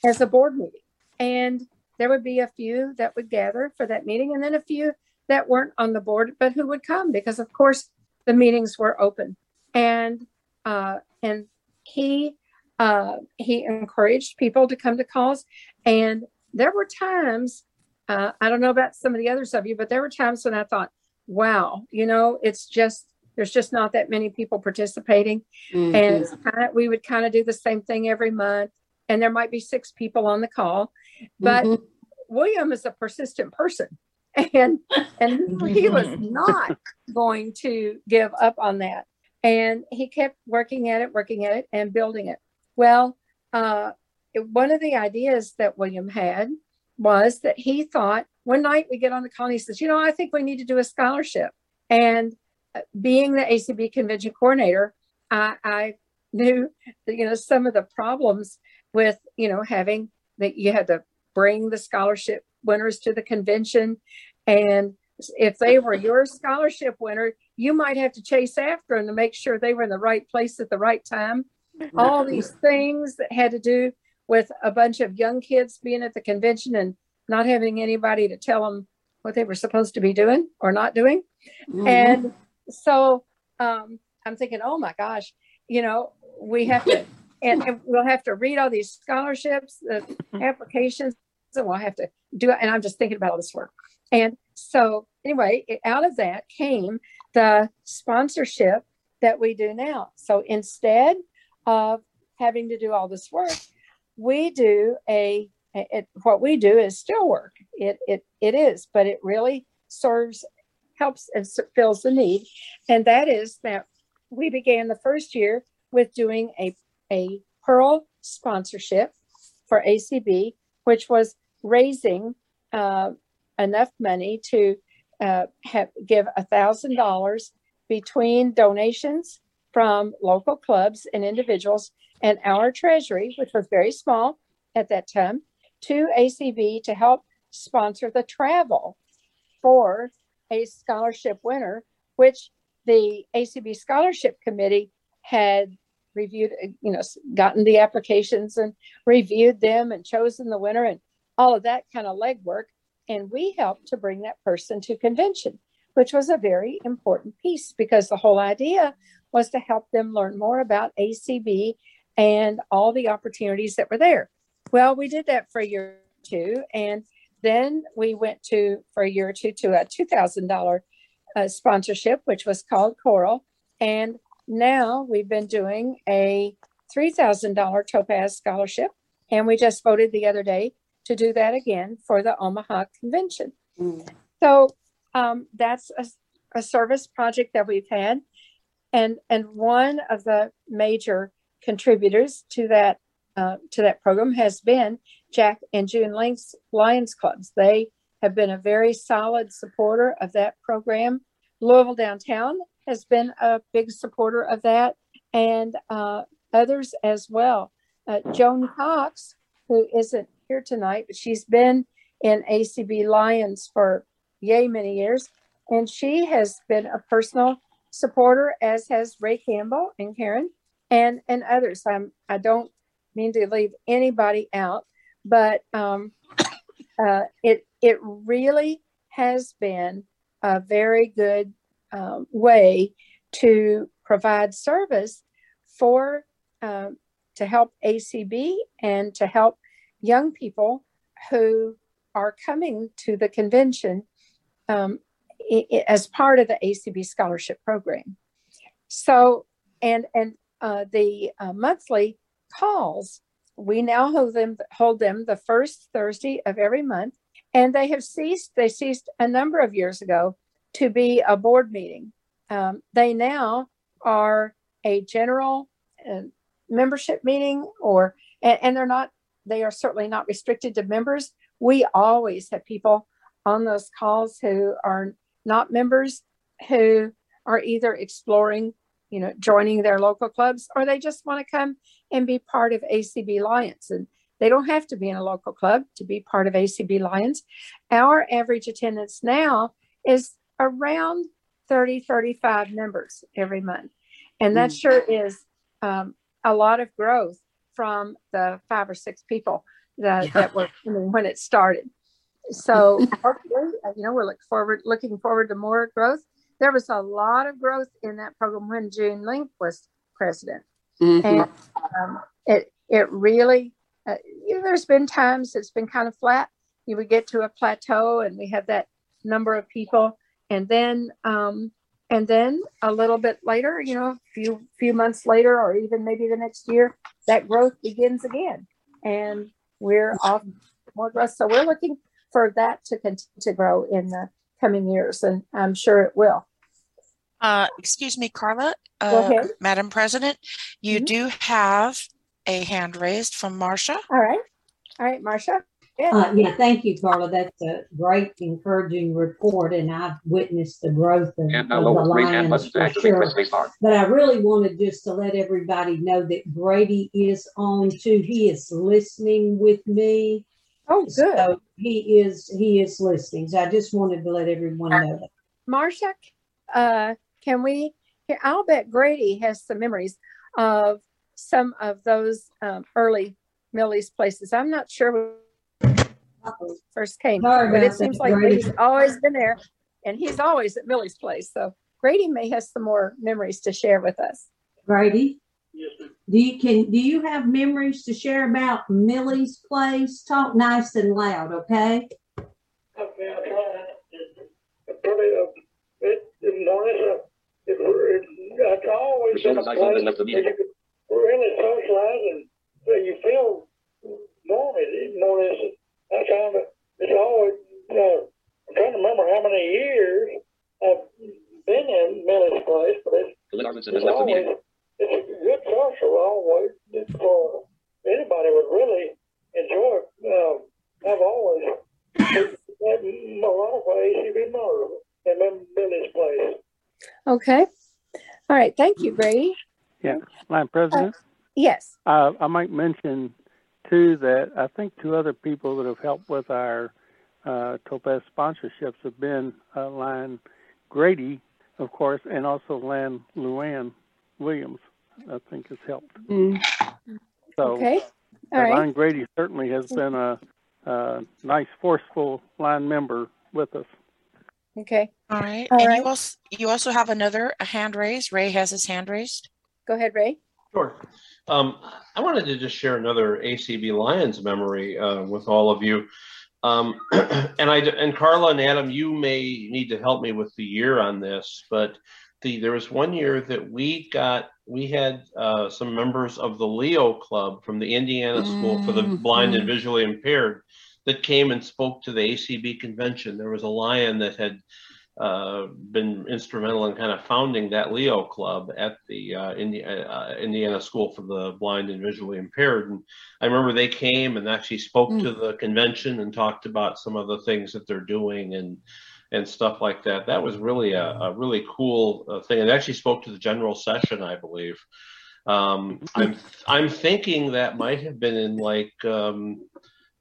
as a board meeting. And there would be a few that would gather for that meeting and then a few that weren't on the board, but who would come because of course the meetings were open. And he encouraged people to come to calls. And there were times, I don't know about some of the others of you, but there were times when I thought, wow, there's just not that many people participating. Mm-hmm. And we would kind of do the same thing every month. And there might be 6 people on the call, but mm-hmm. William is a persistent person. And he was not going to give up on that. And he kept working at it and building it. Well, one of the ideas that William had was that he thought one night we get on the call and he says, I think we need to do a scholarship. And being the ACB convention coordinator, I knew, some of the problems with, having that you had to bring the scholarship winners to the convention. And if they were your scholarship winner, you might have to chase after them to make sure they were in the right place at the right time. All these things that had to do with a bunch of young kids being at the convention and not having anybody to tell them what they were supposed to be doing or not doing. Mm-hmm. And so I'm thinking, oh my gosh, we have to, and we'll have to read all these scholarships, the applications, and we'll have to do it. And I'm just thinking about all this work. And so anyway, out of that came the sponsorship that we do now. So instead of having to do all this work, we do what we do is still work. It is, but it really helps and fills the need. And that is that we began the first year with doing a Pearl sponsorship for ACB, which was raising enough money to give $1,000 between donations from local clubs and individuals and our treasury, which was very small at that time, to ACB to help sponsor the travel for a scholarship winner, which the ACB Scholarship Committee had reviewed, gotten the applications and reviewed them and chosen the winner and all of that kind of legwork. And we helped to bring that person to convention, which was a very important piece because the whole idea was to help them learn more about ACB and all the opportunities that were there. Well, we did that for a year or two. And Then we went to, for a year or two, to a $2,000 sponsorship, which was called Coral. And now we've been doing a $3,000 Topaz Scholarship. And we just voted the other day to do that again for the Omaha Convention. Mm. So that's a service project that we've had. And one of the major contributors to that program has been Jack and June Lake's Lions Clubs. They have been a very solid supporter of that program. Louisville Downtown has been a big supporter of that, and others as well. Joan Cox, who isn't here tonight, but she's been in ACB Lions for yay many years, and she has been a personal supporter, as has Ray Campbell and Karen and others. I don't mean to leave anybody out, but it really has been a very good way to provide service for to help ACB and to help young people who are coming to the convention as part of the ACB scholarship program. So, and the monthly calls, we now hold them the first Thursday of every month, and they ceased a number of years ago to be a board meeting. They now are a general membership meeting, and they are certainly not restricted to members. We always have people on those calls who are not members, who are either exploring, joining their local clubs, or they just want to come and be part of ACB Lions. And they don't have to be in a local club to be part of ACB Lions. Our average attendance now is around 30, 35 members every month. And that sure is a lot of growth from the 5 or 6 people that were when it started. So hopefully, we're looking forward to more growth. There was a lot of growth in that program when June Link was president. Mm-hmm. And it really, there's been times it's been kind of flat. You would get to a plateau and we have that number of people. And then a little bit later, a few months later, or even maybe the next year, that growth begins again. And we're off more growth. So we're looking for that to continue to grow in the coming years, and I'm sure it will. Excuse me, Carla, Madam President, you mm-hmm. do have a hand raised from Marsha. All right, Marsha. Yeah. Thank you, Carla. That's a great, encouraging report, and I've witnessed the growth of the Lions for sure. But I really wanted just to let everybody know that Brady is on too. He is listening with me. Oh, good. So he is listening. So I just wanted to let everyone know that. Marsha, can we? I'll bet Grady has some memories of some of those early Millie's places. I'm not sure when first came, but it seems like Grady's always been there, and he's always at Millie's place. So Grady may have some more memories to share with us. Grady? Do you have memories to share about Millie's place? Talk nice and loud, okay? Okay, I'll try. It's always been a place that we're really socializing, so you feel wanted, more or less. It's always, I'm trying to remember how many years I've been in Millie's place, but it's always... It's a good social always for anybody would really enjoy it. I've always had a lot of ACB model in Millie's place. Okay. All right. Thank you, Brady. Yeah. Madam President? Yes. I might mention, too, that I think 2 other people that have helped with our Topaz sponsorships have been Lion Grady, of course, and also Lion Luann Williams. I think has helped. Mm. So, okay. All right. Line Grady certainly has been a nice, forceful line member with us. Okay. All right. All right. You also have another hand raised. Ray has his hand raised. Go ahead, Ray. Sure. I wanted to just share another ACB Lions memory with all of you. And Carla and Adam, you may need to help me with the year on this, but there was one year that we had some members of the Leo Club from the Indiana School for the Blind and Visually Impaired that came and spoke to the ACB convention. There was a lion that had been instrumental in kind of founding that Leo Club at the Indiana School for the Blind and Visually Impaired. And I remember they came and actually spoke to the convention and talked about some of the things that they're doing and stuff like that. That was really a really cool thing. And actually spoke to the general session, I believe. I'm thinking that might have been in like,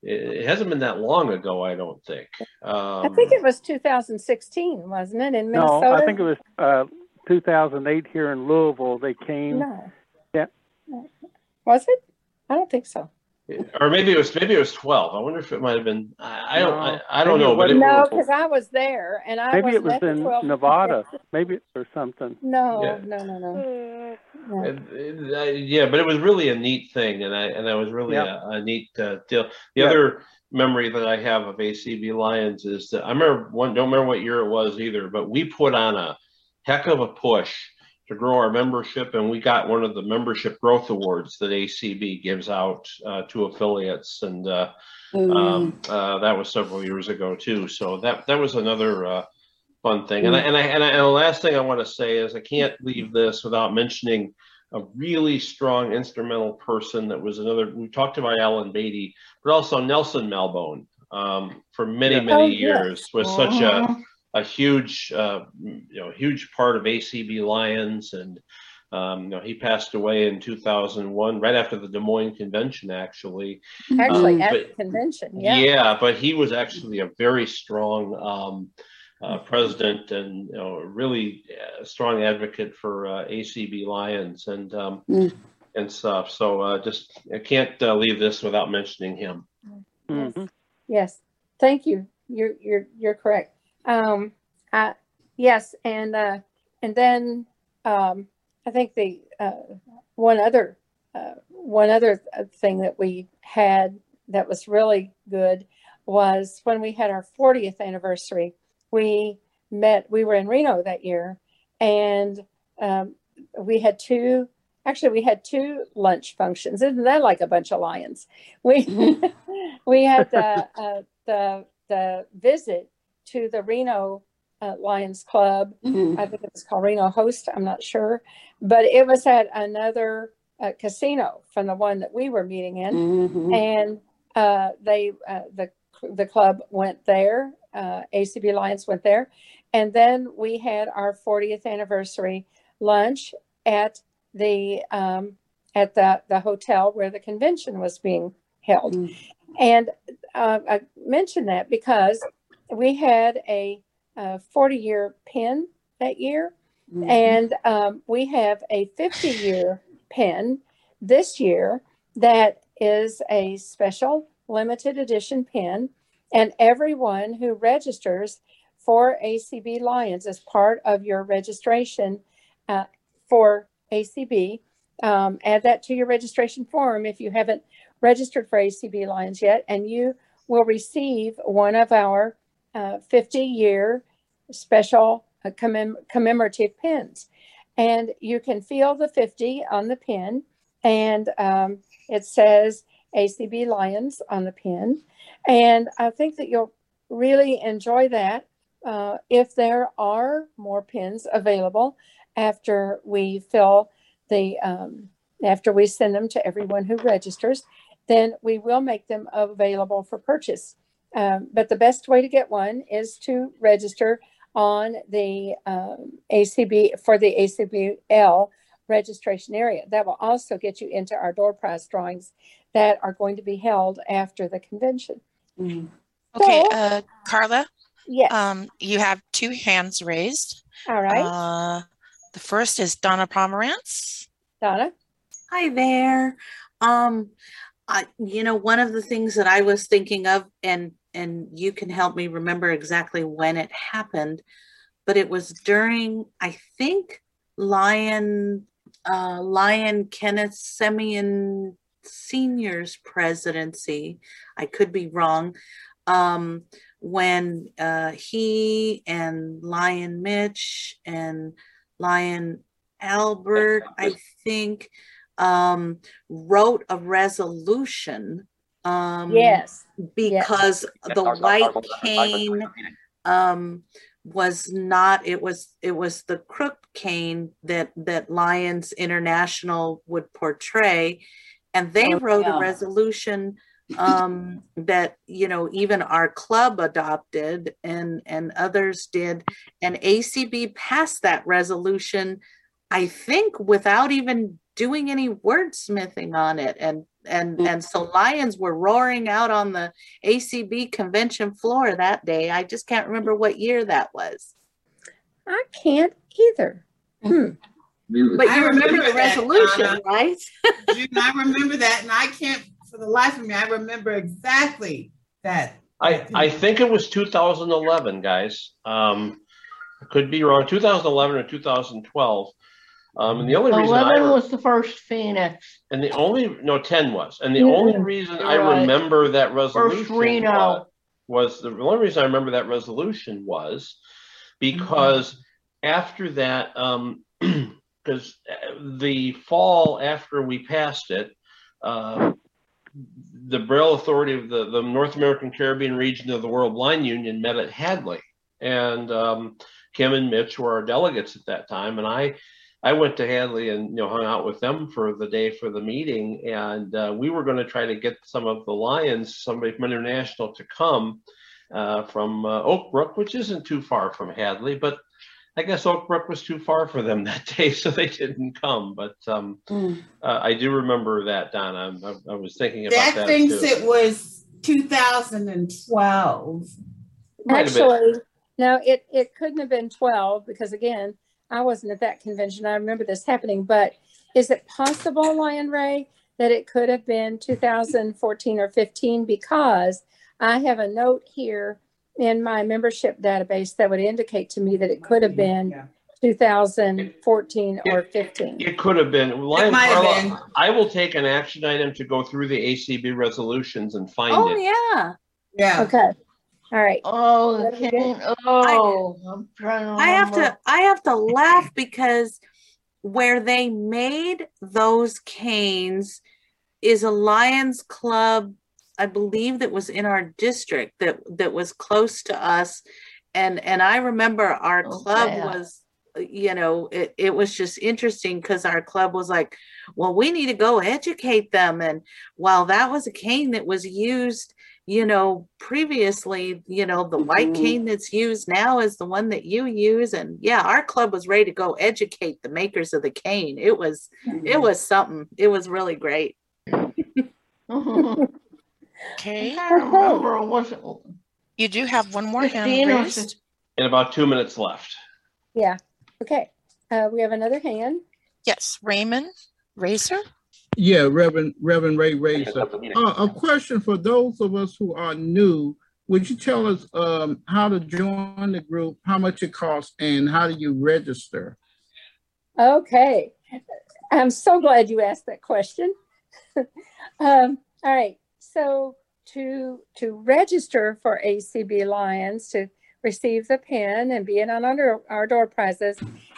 it hasn't been that long ago, I don't think. I think it was 2016, wasn't it, in Minnesota? No, I think it was 2008 here in Louisville. They came. No. Yeah. Was it? I don't think so. Or maybe it was 12. I wonder if it might have been. I don't know. But no, because I was there, and I maybe it was in 12. Nevada, maybe or something. No, yeah. No. Yeah, but it was really a neat thing, and I was really a neat deal. The other memory that I have of ACB Lions is that I remember don't remember what year it was either, but we put on a heck of a push to grow our membership, and we got one of the membership growth awards that ACB gives out to affiliates, and that was several years ago too. So that was another fun thing. And the last thing I want to say is I can't leave this without mentioning a really strong instrumental person that was another. We talked about Alan Beatty, but also Nelson Malbone for many years was such a huge, huge part of ACB Lions, and he passed away in 2001, right after the Des Moines Convention, at the convention, yeah. Yeah, but he was actually a very strong president and really strong advocate for ACB Lions and stuff. So I can't leave this without mentioning him. Mm-hmm. Yes, thank you. You're correct. And then I think the one other thing that we had that was really good was when we had our 40th anniversary. We met. We were in Reno that year, and we had two lunch functions. Isn't that like a bunch of lions? We had the visit to the Reno Lions Club. I think it was called Reno Host, I'm not sure. But it was at another casino from the one that we were meeting in. And the club went there, ACB Lions went there. And then we had our 40th anniversary lunch at the hotel where the convention was being held. And I mentioned that because we had a 40-year pin that year, and we have a 50-year pin this year that is a special limited edition pin, and everyone who registers for ACB Lions as part of your registration for ACB, add that to your registration form if you haven't registered for ACB Lions yet, and you will receive one of our 50-year special commemorative pins, and you can feel the 50 on the pin, and it says ACB Lions on the pin, and I think that you'll really enjoy that. If there are more pins available after we fill the after we send them to everyone who registers, then we will make them available for purchase. But the best way to get one is to register on the ACB for the ACBL registration area. That will also get you into our door prize drawings that are going to be held after the convention. Mm-hmm. Okay, so, Carla. Yes. You have two hands raised. All right. The first is Donna Pomerantz. Donna. Hi there. One of the things that I was thinking of, and you can help me remember exactly when it happened, but it was during, I think, Lion Kenneth Semien Sr.'s presidency. I could be wrong. when he and Lion Mitch and Lion Albert, I think, wrote a resolution. Yes. Because yes. the white cane was not, it was the crook cane that Lions International would portray. And they wrote a resolution that, you know, even our club adopted and others did. And ACB passed that resolution, I think, without even doing any wordsmithing on it. And so Lions were roaring out on the ACB convention floor that day. I just can't remember what year that was. I can't either. Hmm. But I remember the resolution, that, right? June, I remember that, and I can't, for the life of me, I remember exactly that. I think it was 2011, guys. Could be wrong, 2011 or 2012. And the only reason 11 was the first Phoenix, and the only 10 was, and the only reason I remember that resolution first Reno was the only reason I remember that resolution was because after that, because the fall after we passed it, the Braille Authority of the North American Caribbean region of the World Blind Union met at Hadley, and Kim and Mitch were our delegates at that time, and I went to Hadley and hung out with them for the day for the meeting, and we were going to try to get some of the Lions, somebody from International, to come from Oak Brook, which isn't too far from Hadley, but I guess Oak Brook was too far for them that day, so they didn't come. But I do remember that, Donna. I was thinking about that. That thinks too. It was 2012. Actually, no, it couldn't have been 12 because, again, I wasn't at that convention. I remember this happening, but is it possible, Lion Ray, that it could have been 2014 or 15? Because I have a note here in my membership database that would indicate to me that it could have been 2014 or 15. It could have been. Lion Carla, been. I will take an action item to go through the ACB resolutions and find it. Oh, yeah. Yeah. Okay. All right. Oh, I'm trying to remember. I have to laugh because where they made those canes is a Lions Club, I believe, that was in our district that was close to us, and I remember our club was, it was just interesting because our club was like, well, we need to go educate them, and while that was a cane that was used, previously, the white cane that's used now is the one that you use. And yeah, our club was ready to go educate the makers of the cane. It was something. It was really great. Okay. You do have one more hand raised. And about 2 minutes left. Yeah. Okay. We have another hand. Yes. Raymond Razor. Yeah, Reverend Ray Razor. A question for those of us who are new. Would you tell us how to join the group, how much it costs, and how do you register? Okay. I'm so glad you asked that question. All right. So to register for ACB Lions, to receive the pin and be in on our door prizes,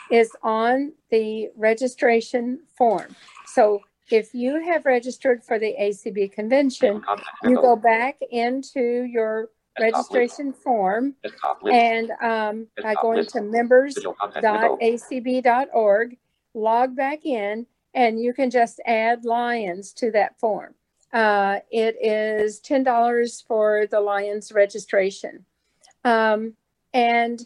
is on the registration form. So if you have registered for the ACB convention, you go back into your registration form and by going to members.acb.org, log back in, and you can just add Lions to that form. It is $10 for the Lions registration. And to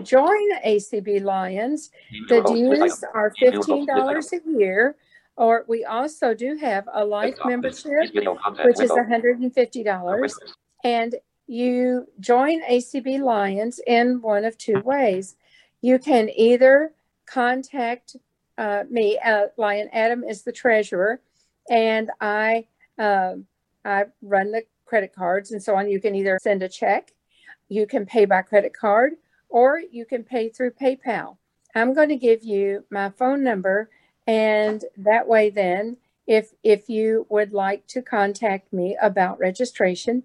join ACB Lions, the dues are $15 a year. Or we also do have a life membership, which is $150. And you join ACB Lions in one of two ways. You can either contact me. Lion Adam is the treasurer, and I run the credit cards and so on. You can either send a check, you can pay by credit card, or you can pay through PayPal. I'm going to give you my phone number, and that way then, if you would like to contact me about registration,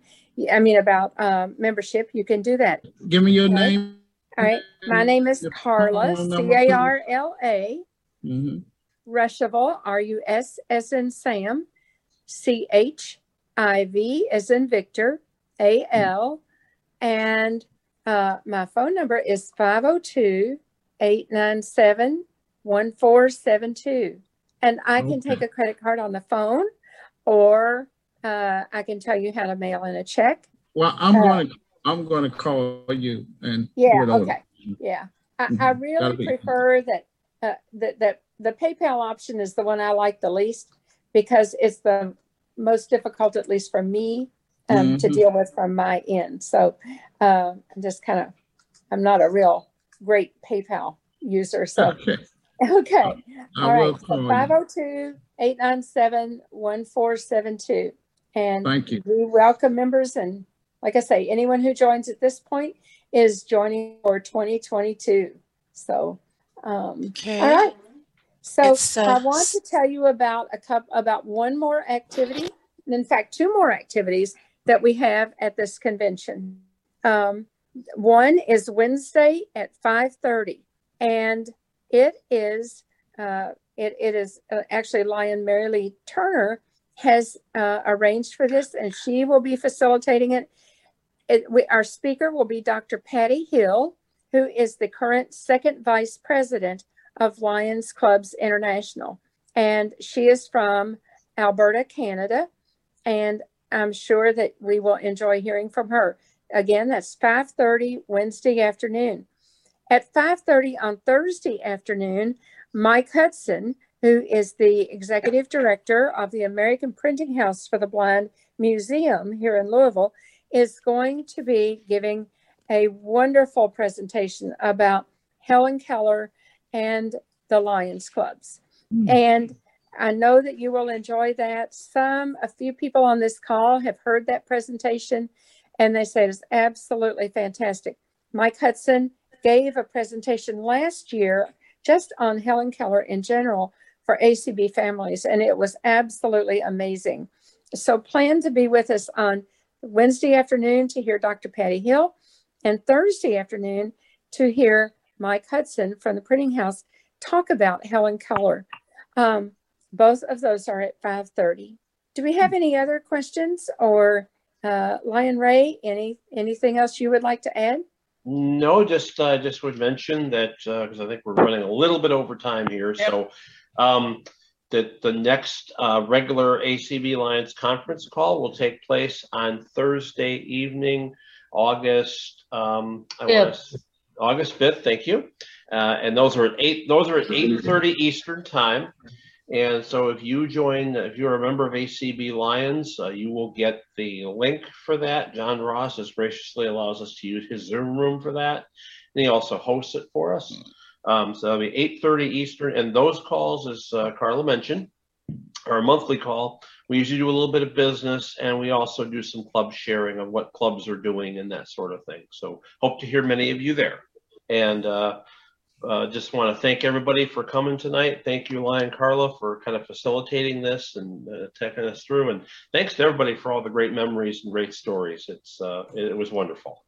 I mean, about membership, you can do that. Give me your name. All right. My name is Carla, C-A-R-L-A, Ruschival, R-U-S as in Sam, C-H-I-V as in Victor, A-L, and my phone number is 502-897-1472. And I can take a credit card on the phone, or I can tell you how to mail in a check. Well, I'm going to call you and I really prefer that, that the PayPal option is the one I like the least, because it's the most difficult, at least for me, to deal with from my end. So I'm just kind of, I'm not a real great PayPal user. So All right. So 502-897-1472. And thank you. We welcome members, and like I say, anyone who joins at this point is joining for 2022. So, all right. So I want to tell you about one more activity, and in fact, two more activities that we have at this convention. One is Wednesday at 5:30, and it is actually Lion Mary Lee Turner has arranged for this, and she will be facilitating it. Our speaker will be Dr. Patty Hill, who is the current second vice president of Lions Clubs International. And she is from Alberta, Canada. And I'm sure that we will enjoy hearing from her. Again, that's 5:30 Wednesday afternoon. At 5:30 on Thursday afternoon, Mike Hudson, who is the executive director of the American Printing House for the Blind Museum here in Louisville, is going to be giving a wonderful presentation about Helen Keller and the Lions Clubs. And I know that you will enjoy that. A few people on this call have heard that presentation, and they said it's absolutely fantastic. Mike Hudson gave a presentation last year just on Helen Keller in general for ACB families, and it was absolutely amazing. So plan to be with us on Wednesday afternoon to hear Dr. Patty Hill, and Thursday afternoon to hear Mike Hudson from the Printing House talk about Helen Keller. Both of those are at 5:30. Do we have any other questions, or Lion Ray, anything else you would like to add? No, just would mention that because I think we're running a little bit over time here. So that the next regular ACB Lions conference call will take place on Thursday evening, August 5th. Thank you. And those are at 8:30 Eastern time. And so if you join, if you're a member of ACB Lions, you will get the link for that. John Ross has graciously allows us to use his Zoom room for that. And he also hosts it for us. So that'll be 8:30 Eastern. And those calls, as Carla mentioned, are a monthly call. We usually do a little bit of business, and we also do some club sharing of what clubs are doing and that sort of thing. So hope to hear many of you there. And just want to thank everybody for coming tonight. Thank you, Lion Carla, for kind of facilitating this and taking us through. And thanks to everybody for all the great memories and great stories. It was wonderful.